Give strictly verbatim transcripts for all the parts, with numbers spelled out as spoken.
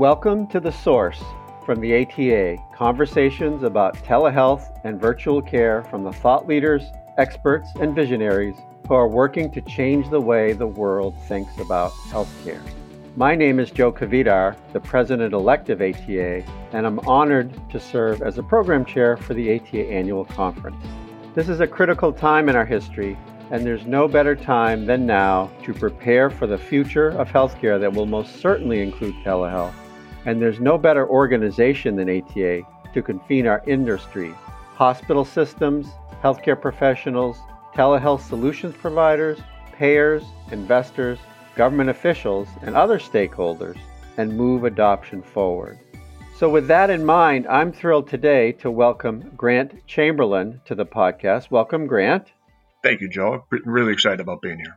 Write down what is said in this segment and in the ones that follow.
Welcome to The Source from the A T A, conversations about telehealth and virtual care from the thought leaders, experts, and visionaries who are working to change the way the world thinks about healthcare. My name is Joe Kavidar, the president-elect of A T A, and I'm honored to serve as a program chair for the A T A Annual Conference. This is a critical time in our history, and there's no better time than now to prepare for the future of healthcare that will most certainly include telehealth. And there's no better organization than A T A to convene our industry, hospital systems, healthcare professionals, telehealth solutions providers, payers, investors, government officials, and other stakeholders, and move adoption forward. So with that in mind, I'm thrilled today to welcome Grant Chamberlain to the podcast. Welcome, Grant. Thank you, Joe. Really excited about being here.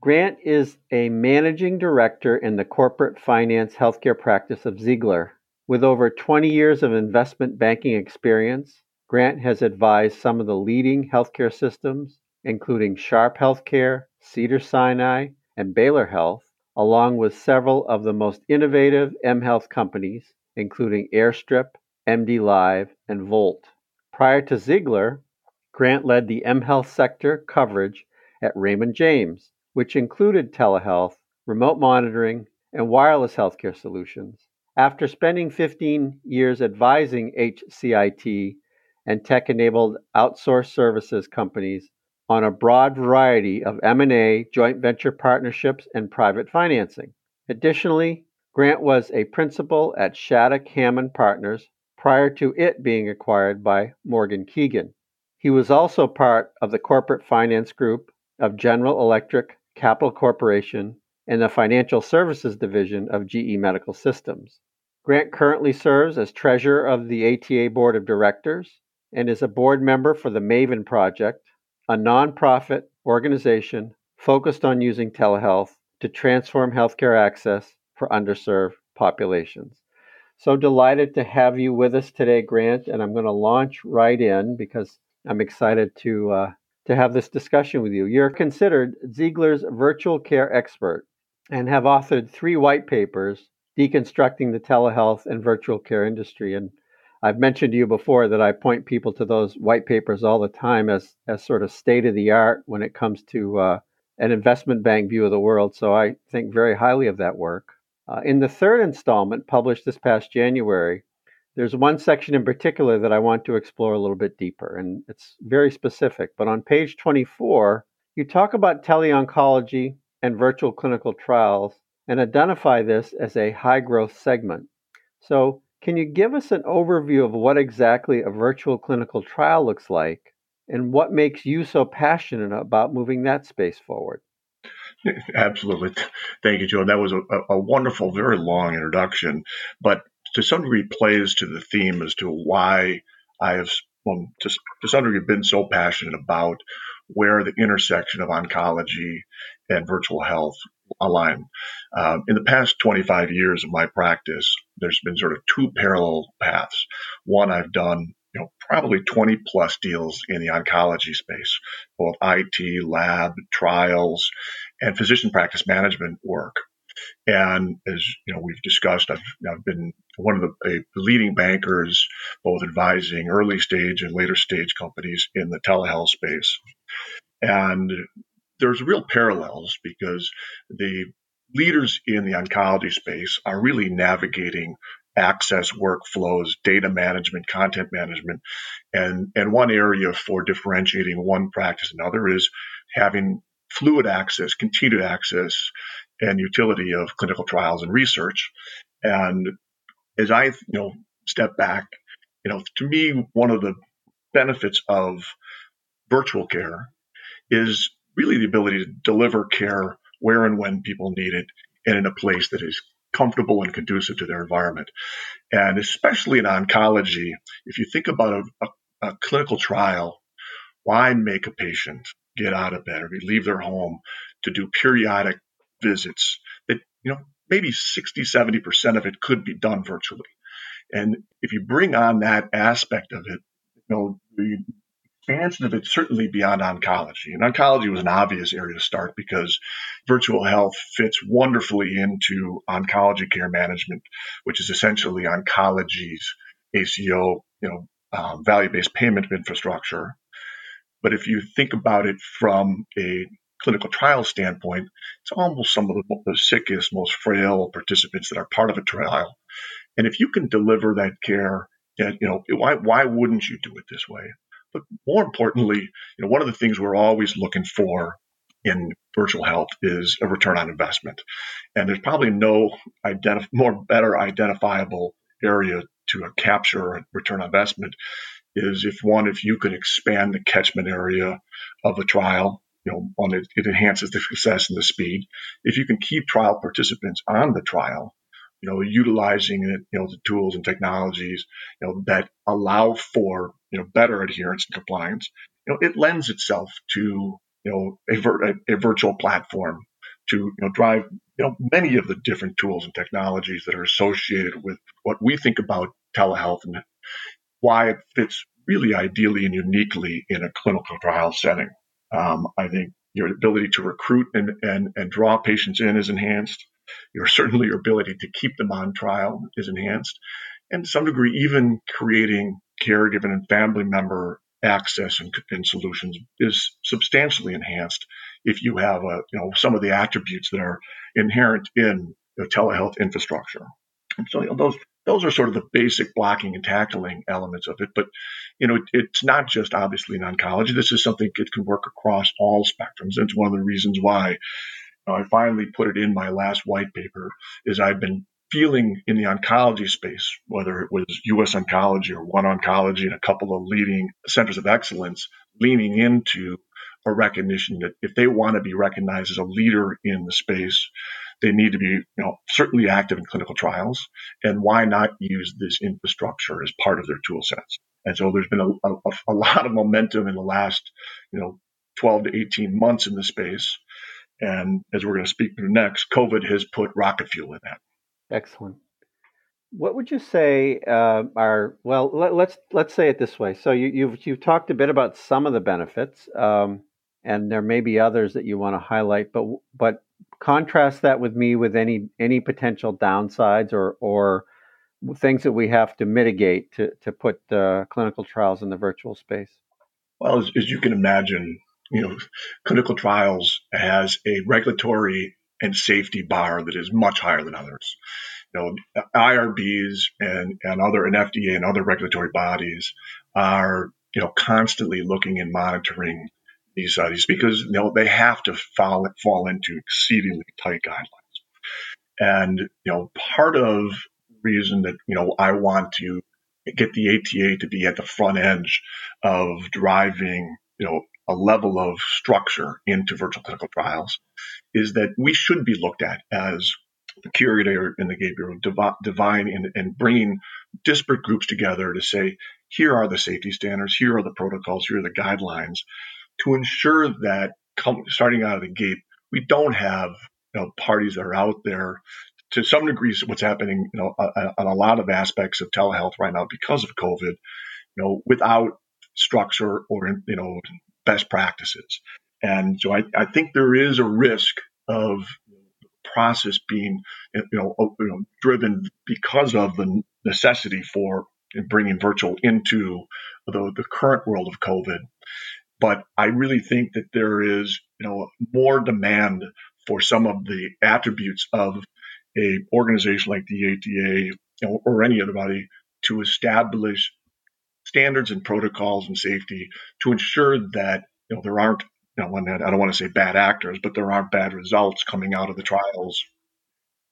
Grant is a managing director in the corporate finance healthcare practice of Ziegler. With over twenty years of investment banking experience, Grant has advised some of the leading healthcare systems, including Sharp Healthcare, Cedars-Sinai, and Baylor Health, along with several of the most innovative mHealth companies, including Airstrip, M D Live, and Volt. Prior to Ziegler, Grant led the mHealth sector coverage at Raymond James, which included telehealth, remote monitoring, and wireless healthcare solutions. After spending fifteen years advising H C I T and tech-enabled outsourced services companies on a broad variety of M and A, joint venture partnerships, and private financing. Additionally, Grant was a principal at Shattuck Hammond Partners prior to it being acquired by Morgan Keegan. He was also part of the corporate finance group of General Electric, Capital Corporation, and the Financial Services Division of G E Medical Systems. Grant currently serves as treasurer of the A T A Board of Directors and is a board member for the MAVEN Project, a nonprofit organization focused on using telehealth to transform healthcare access for underserved populations. So delighted to have you with us today, Grant, and I'm going to launch right in because I'm excited to uh, to have this discussion with you. You're considered Ziegler's virtual care expert and have authored three white papers deconstructing the telehealth and virtual care industry. And I've mentioned to you before that I point people to those white papers all the time as, as sort of state of the art when it comes to uh, an investment bank view of the world. So I think very highly of that work. Uh, in the third installment published this past January, there's one section in particular that I want to explore a little bit deeper, and it's very specific. But on page twenty-four, you talk about teleoncology and virtual clinical trials and identify this as a high-growth segment. So can you give us an overview of what exactly a virtual clinical trial looks like and what makes you so passionate about moving that space forward? Absolutely. Thank you, Joe. That was a, a wonderful, very long introduction, but to some degree plays to the theme as to why I have, well, to, to some degree, been so passionate about where the intersection of oncology and virtual health align. Uh, in the past twenty-five years of my practice, there's been sort of two parallel paths. One, I've done you know, probably twenty plus deals in the oncology space, both I T, lab, trials, and physician practice management work. And as you know, we've discussed, I've, I've been one of the a leading bankers, both advising early stage and later stage companies in the telehealth space. And there's real parallels because the leaders in the oncology space are really navigating access, workflows, data management, content management. And, and one area for differentiating one practice and another is having fluid access, continued access, and utility of clinical trials and research. And as I, you know, step back, you know, to me, one of the benefits of virtual care is really the ability to deliver care where and when people need it and in a place that is comfortable and conducive to their environment. And especially in oncology, if you think about a, a, a clinical trial, why make a patient get out of bed or leave their home to do periodic visits that, you know, maybe sixty, seventy percent of it could be done virtually. And if you bring on that aspect of it, you know, the expansion of it, certainly beyond oncology. And oncology was an obvious area to start because virtual health fits wonderfully into oncology care management, which is essentially oncology's A C O, you know, um, value-based payment infrastructure. But if you think about it from a clinical trial standpoint, it's almost some of the sickest, most frail participants that are part of a trial. And if you can deliver that care, you know, why why wouldn't you do it this way? But more importantly, you know, one of the things we're always looking for in virtual health is a return on investment. And there's probably no identif- more better identifiable area to capture a return on investment is if one, if you can expand the catchment area of a trial, you know, on it, it enhances the success and the speed. If you can keep trial participants on the trial, you know, utilizing it, you know, the tools and technologies, you know, that allow for, you know, better adherence and compliance, you know, it lends itself to, you know, a, vir- a, a virtual platform to, you know, drive, you know, many of the different tools and technologies that are associated with what we think about telehealth and why it fits really ideally and uniquely in a clinical trial setting. Um, I think your ability to recruit and, and, and draw patients in is enhanced. Your certainly your ability to keep them on trial is enhanced, and to some degree, even creating caregiver and family member access and, and solutions is substantially enhanced if you have a you know some of the attributes that are inherent in the telehealth infrastructure. And so you know, those those are sort of the basic blocking and tackling elements of it. But you know it, it's not just obviously in oncology. This is something that can work across all spectrums. It's one of the reasons why. I finally put it in my last white paper, is I've been feeling in the oncology space, whether it was U S Oncology or One Oncology and a couple of leading centers of excellence, leaning into a recognition that if they want to be recognized as a leader in the space, they need to be, you know, certainly active in clinical trials. And why not use this infrastructure as part of their tool sets? And so there's been a, a, a lot of momentum in the last, you know, twelve to eighteen months in the space. And as we're going to speak through next, COVID has put rocket fuel in that. Excellent. What would you say uh, are, well, let, let's let's say it this way. So you, you've you've talked a bit about some of the benefits, um, and there may be others that you want to highlight, but but contrast that with me with any any potential downsides or or things that we have to mitigate to, to put uh, clinical trials in the virtual space. Well, as, as you can imagine, you know, clinical trials has a regulatory and safety bar that is much higher than others. You know, I R Bs and, and other and F D A and other regulatory bodies are, you know, constantly looking and monitoring these studies because, you know, they have to fall, fall into exceedingly tight guidelines. And, you know, part of the reason that, you know, I want to get the A T A to be at the front edge of driving, you know, a level of structure into virtual clinical trials is that we should be looked at as the curator in the Gabriel divine and, and bringing disparate groups together to say, here are the safety standards, here are the protocols, here are the guidelines, to ensure that come, starting out of the gate, we don't have you know, parties that are out there. To some degrees, what's happening you know, on a lot of aspects of telehealth right now because of COVID, you know, without structure or you know. best practices. And so I, I think there is a risk of the process being you know, you know driven because of the necessity for bringing virtual into the, the current world of COVID. But I really think that there is you know more demand for some of the attributes of a organization like the A T A you know, or any other body to establish standards and protocols and safety to ensure that you know there aren't, you know, I don't want to say bad actors, but there aren't bad results coming out of the trials.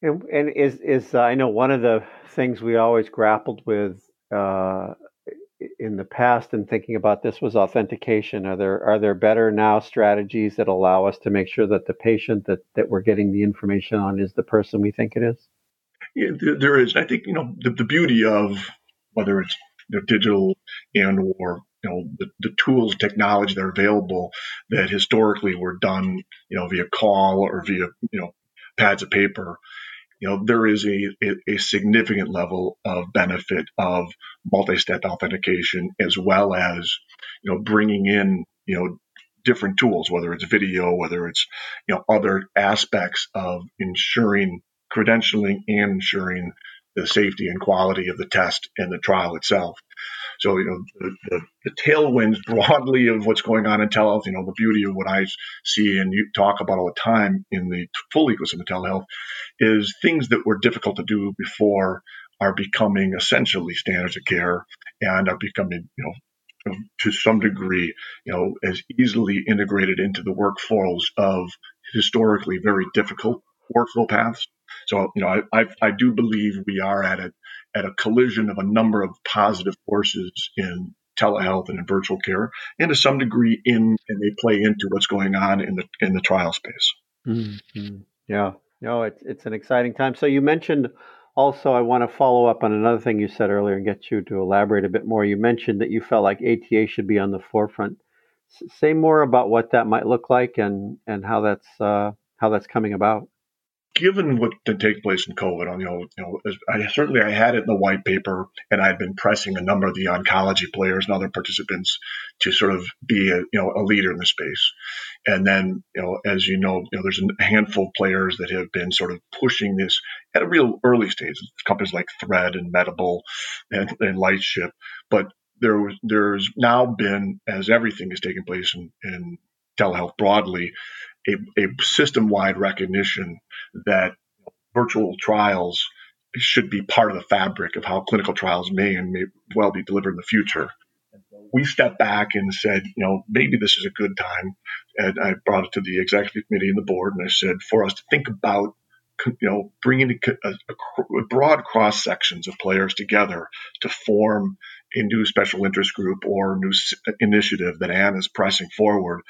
And, and is is uh, I know one of the things we always grappled with uh, in the past and thinking about this was authentication. Are there are there better now strategies that allow us to make sure that the patient that, that we're getting the information on is the person we think it is? Yeah, there, there is. I think you know the, the beauty of whether it's digital and or you know the, the tools, technology that are available that historically were done you know via call or via you know pads of paper you know, there is a, a significant level of benefit of multi-step authentication, as well as, you know, bringing in, you know, different tools, whether it's video, whether it's, you know, other aspects of ensuring credentialing and ensuring the safety and quality of the test and the trial itself. So, you know, the, the, the tailwinds broadly of what's going on in telehealth, you know, the beauty of what I see and you talk about all the time in the full ecosystem of telehealth is things that were difficult to do before are becoming essentially standards of care and are becoming, you know, to some degree, you know, as easily integrated into the workflows of historically very difficult workflow paths. So, you know, I, I I do believe we are at a at a collision of a number of positive forces in telehealth and in virtual care, and to some degree in and they play into what's going on in the in the trial space. Mm-hmm. Yeah, no, it's it's an exciting time. So you mentioned also, I want to follow up on another thing you said earlier and get you to elaborate a bit more. You mentioned that you felt like A T A should be on the forefront. S- say more about what that might look like and and how that's uh, how that's coming about. Given what did take place in COVID, you know, you know, I certainly I had it in the white paper, and I had been pressing a number of the oncology players and other participants to sort of be a, you know, a leader in the space. And then, you know, as you know, you know, there's a handful of players that have been sort of pushing this at a real early stage. Companies like Thread and Medable and, and Lightship, but there there's now been, as everything is taking place in, in telehealth broadly, a, a system-wide recognition that virtual trials should be part of the fabric of how clinical trials may and may well be delivered in the future. We stepped back and said, you know, maybe this is a good time. And I brought it to the executive committee and the board, and I said, for us to think about, you know, bringing a, a, a broad cross sections of players together to form a new special interest group or new initiative that Anne is pressing forward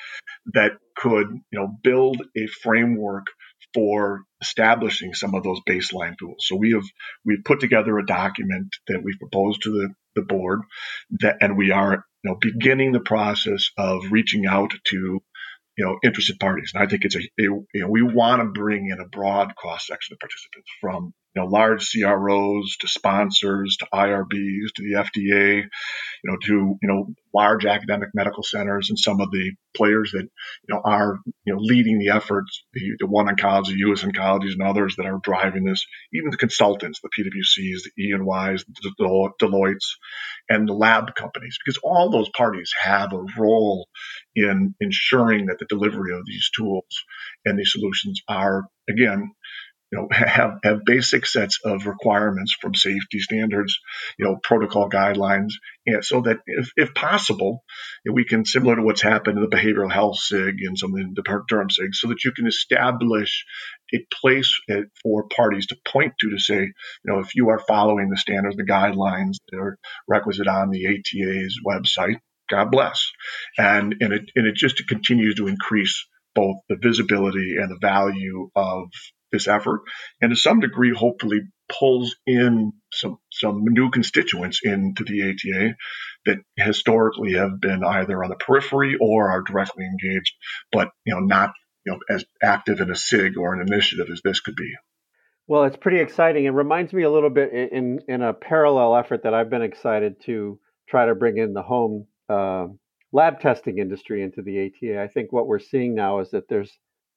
that could, you know, build a framework for establishing some of those baseline tools. So we have we've put together a document that we've proposed to the, the board, that, and we are, you know, beginning the process of reaching out to, you know, interested parties. And I think it's a, a you know, we want to bring in a broad cross section of participants, from, you know, large C R Os to sponsors to I R Bs to the F D A, you know, to, you know, large academic medical centers and some of the players that, you know, are, you know, leading the efforts, the, the One Oncology, U S Oncologies, and others that are driving this, even the consultants, the P W Cs, the E and Ys, the Delo- Deloitte's, and the lab companies, because all those parties have a role in ensuring that the delivery of these tools and these solutions are, again, you know, have, have basic sets of requirements from safety standards, you know, protocol guidelines, and so that if, if possible, we can, similar to what's happened in the behavioral health SIG and some of the term SIG, so that you can establish a place for parties to point to to say, you know, if you are following the standards, the guidelines that are requisite on the A T A's website, God bless. And, and, it, and it just continues to increase both the visibility and the value of this effort, and to some degree, hopefully pulls in some some new constituents into the A T A that historically have been either on the periphery or are directly engaged, but, you know, not, you know, as active in a SIG or an initiative as this could be. Well, it's pretty exciting. It reminds me a little bit in in a parallel effort that I've been excited to try to bring in the home uh, lab testing industry into the A T A. I think what we're seeing now is that there's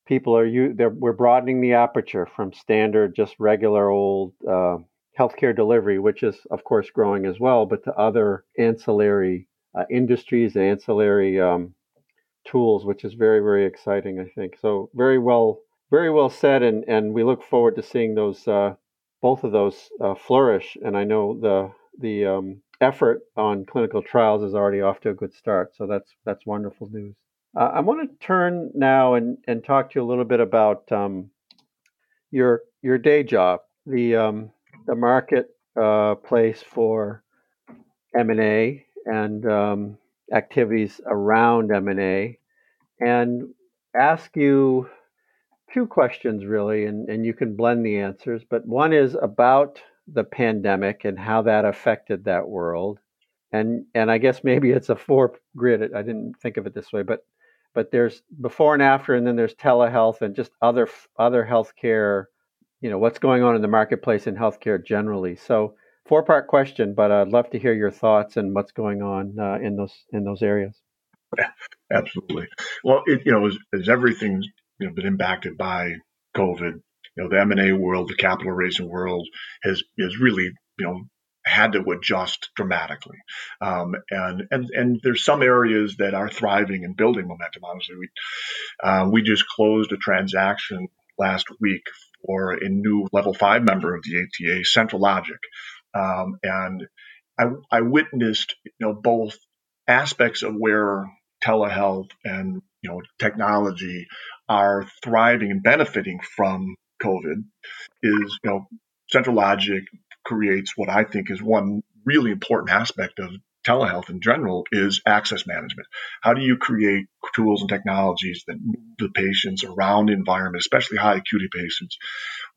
People are you? We're broadening the aperture from standard, just regular old uh, healthcare delivery, which is, of course, growing as well, but to other ancillary uh, industries, ancillary um, tools, which is very, very exciting, I think. So very well, very well said, and, and we look forward to seeing those uh, both of those uh, flourish. And I know the the um, effort on clinical trials is already off to a good start. So that's that's wonderful news. Uh, I want to turn now and, and talk to you a little bit about um, your your day job, the um, the market uh, place for M and A and um, activities around M and A, and ask you two questions really, and, and you can blend the answers. But one is about the pandemic and how that affected that world, and and I guess maybe it's a four grid. I didn't think of it this way, but But there's before and after, and then there's telehealth and just other other healthcare you know, what's going on in the marketplace in healthcare generally. So four-part question, but I'd love to hear your thoughts and what's going on uh, in those in those areas. Absolutely. Well, it, you know, as, as everything's you know, been impacted by COVID, you know, the M and A world, the capital raising world has has really, you know, had to adjust dramatically. Um, and, and, and there's some areas that are thriving and building momentum. Honestly, we, uh, we just closed a transaction last week for a new level five member of the A T A, Central Logic. Um, and I, I witnessed, you know, both aspects of where telehealth and, you know, technology are thriving and benefiting from COVID is, you know, Central Logic creates what I think is one really important aspect of telehealth in general is access management. How do you create tools and technologies that move the patients around the environment, especially high acuity patients,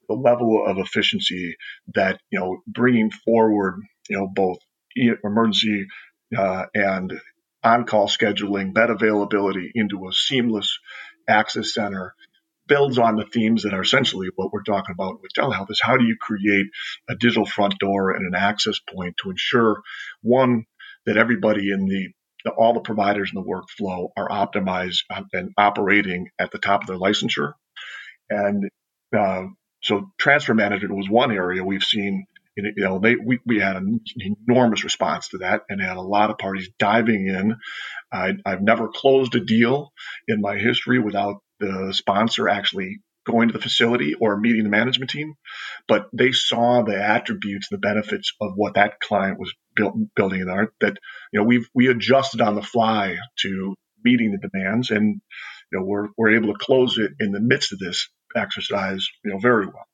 the level of efficiency that, you know, bringing forward, you know, both emergency uh, and on-call scheduling, bed availability into a seamless access center builds on the themes that are essentially what we're talking about with telehealth is how do you create a digital front door and an access point to ensure, one, that everybody in the, the all the providers in the workflow are optimized and operating at the top of their licensure. And uh, so transfer management was one area we've seen. You know, they, we, we had an enormous response to that and had a lot of parties diving in. I, I've never closed a deal in my history without the sponsor actually going to the facility or meeting the management team, but they saw the attributes, the benefits of what that client was built, building in there. That, you know, we've we adjusted on the fly to meeting the demands, and you know we're we're able to close it in the midst of this exercise, you know, very well.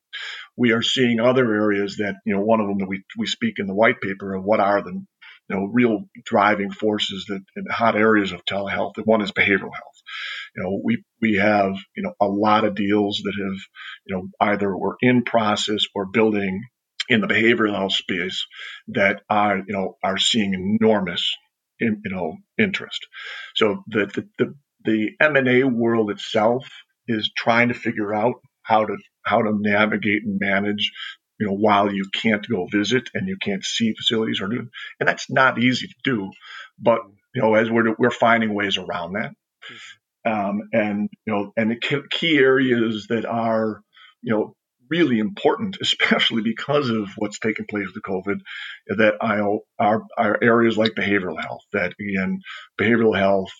We are seeing other areas that, you know, one of them that we we speak in the white paper of what are the, you know, real driving forces that in hot areas of telehealth. And one is behavioral health. You know, we, we have, you know, a lot of deals that have, you know, either were in process or building in the behavioral health space that are, you know, are seeing enormous, you know, interest. So the, the, the, the M and A world itself is trying to figure out how to, how to navigate and manage, you know, while you can't go visit and you can't see facilities or do, and that's not easy to do, but, you know, as we're, we're finding ways around that. Mm-hmm. Um, and, you know, and the key areas that are, you know, really important, especially because of what's taking place with COVID, that I are, are areas like behavioral health, that again, behavioral health,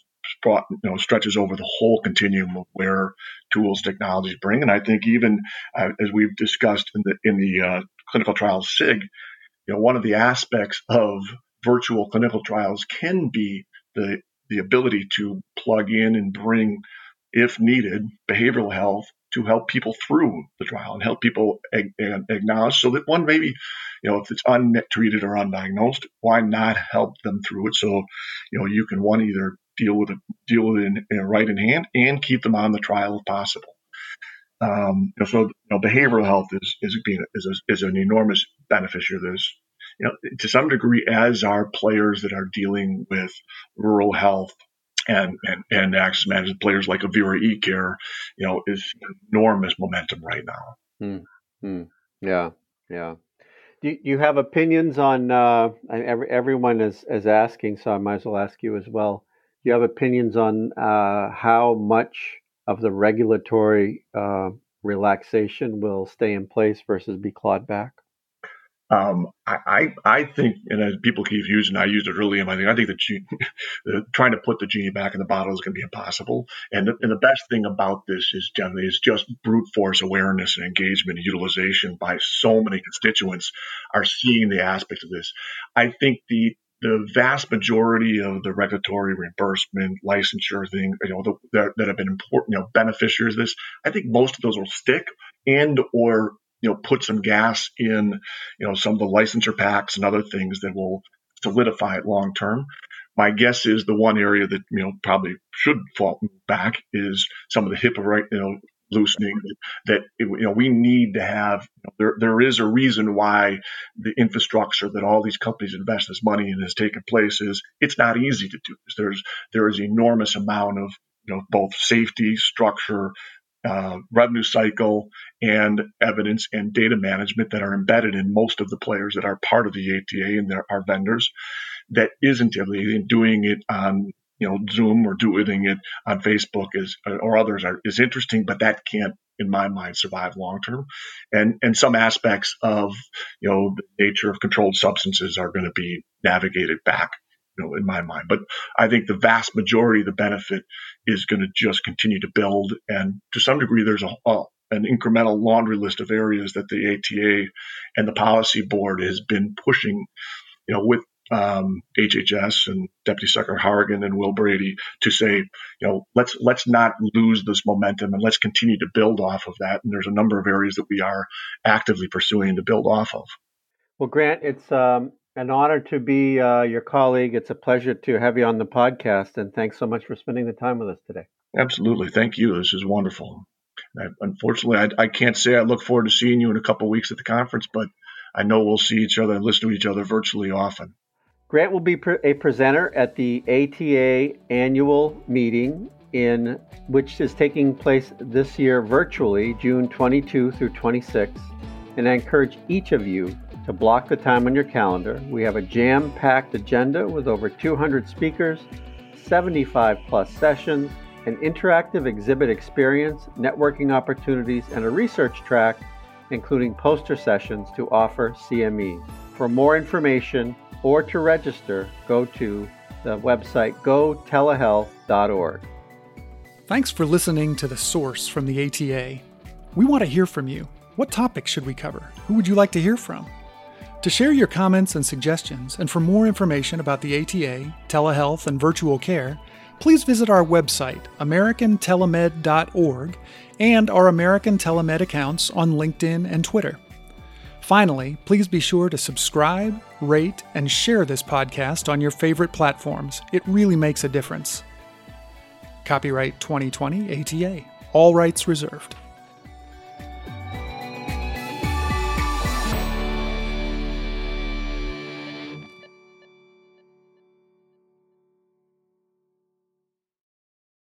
you know, stretches over the whole continuum of where tools, technologies bring. And I think even uh, as we've discussed in the, in the uh, clinical trials S I G, you know, one of the aspects of virtual clinical trials can be the the ability to plug in and bring, if needed, behavioral health to help people through the trial and help people ag- ag- acknowledge so that one, maybe, you know, if it's untreated or undiagnosed, why not help them through it? So, you know, you can one either deal with it, deal with it in, in right in hand and keep them on the trial if possible. Um, you know, so, you know, behavioral health is, is being, is, a, is an enormous beneficiary of this. You know, to some degree, as are players that are dealing with rural health and, and, and access management, players like Avira Ecare, you know, is enormous momentum right now. Mm-hmm. Yeah, yeah. Do you have opinions on, uh, every, everyone is, is asking, so I might as well ask you as well. Do you have opinions on uh, how much of the regulatory uh, relaxation will stay in place versus be clawed back? Um, I, I think, and as people keep using, I used it early in my thing, I think that trying to put the genie back in the bottle is going to be impossible. And the, and the best thing about this is generally is just brute force awareness and engagement and utilization by so many constituents are seeing the aspects of this. I think the the vast majority of the regulatory reimbursement, licensure thing, you know, the, the, that have been important, you know, beneficiaries of this, I think most of those will stick and or you know, put some gas in, you know, some of the licensure packs and other things that will solidify it long term. My guess is the one area that, you know, probably should fall back is some of the HIPAA, right, you know, loosening that, you know, we need to have, you know, there, there is a reason why the infrastructure that all these companies invest this money in has taken place is it's not easy to do. There's, there is enormous amount of, you know, both safety, structure, uh, revenue cycle and evidence and data management that are embedded in most of the players that are part of the A T A and our vendors that isn't doing it on you know Zoom or doing it on Facebook is or others are, is interesting, but that can't, in my mind, survive long term. And and some aspects of you know the nature of controlled substances are going to be navigated back, you know, in my mind. But I think the vast majority of the benefit is going to just continue to build. And to some degree, there's a, a an incremental laundry list of areas that the A T A and the policy board has been pushing, you know, with um, H H S and Deputy Secretary Hargan and Will Brady to say, you know, let's let's not lose this momentum and let's continue to build off of that. And there's a number of areas that we are actively pursuing to build off of. Well, Grant, it's um, an honor to be uh, your colleague. It's a pleasure to have you on the podcast. And thanks so much for spending the time with us today. Absolutely. Thank you. This is wonderful. I, unfortunately, I, I can't say I look forward to seeing you in a couple of weeks at the conference, but I know we'll see each other and listen to each other virtually often. Grant will be a presenter at the A T A annual meeting, in which is taking place this year virtually, June twenty-second through twenty-sixth. And I encourage each of you to block the time on your calendar. We have a jam-packed agenda with over two hundred speakers, seventy-five plus sessions, an interactive exhibit experience, networking opportunities, and a research track, including poster sessions to offer C M E. For more information, or to register, go to the website go telehealth dot org. Thanks for listening to The Source from the A T A. We want to hear from you. What topics should we cover? Who would you like to hear from? To share your comments and suggestions, and for more information about the A T A, telehealth, and virtual care, please visit our website, american telemed dot org, and our American Telemed accounts on LinkedIn and Twitter. Finally, please be sure to subscribe, rate, and share this podcast on your favorite platforms. It really makes a difference. Copyright twenty twenty A T A. All rights reserved.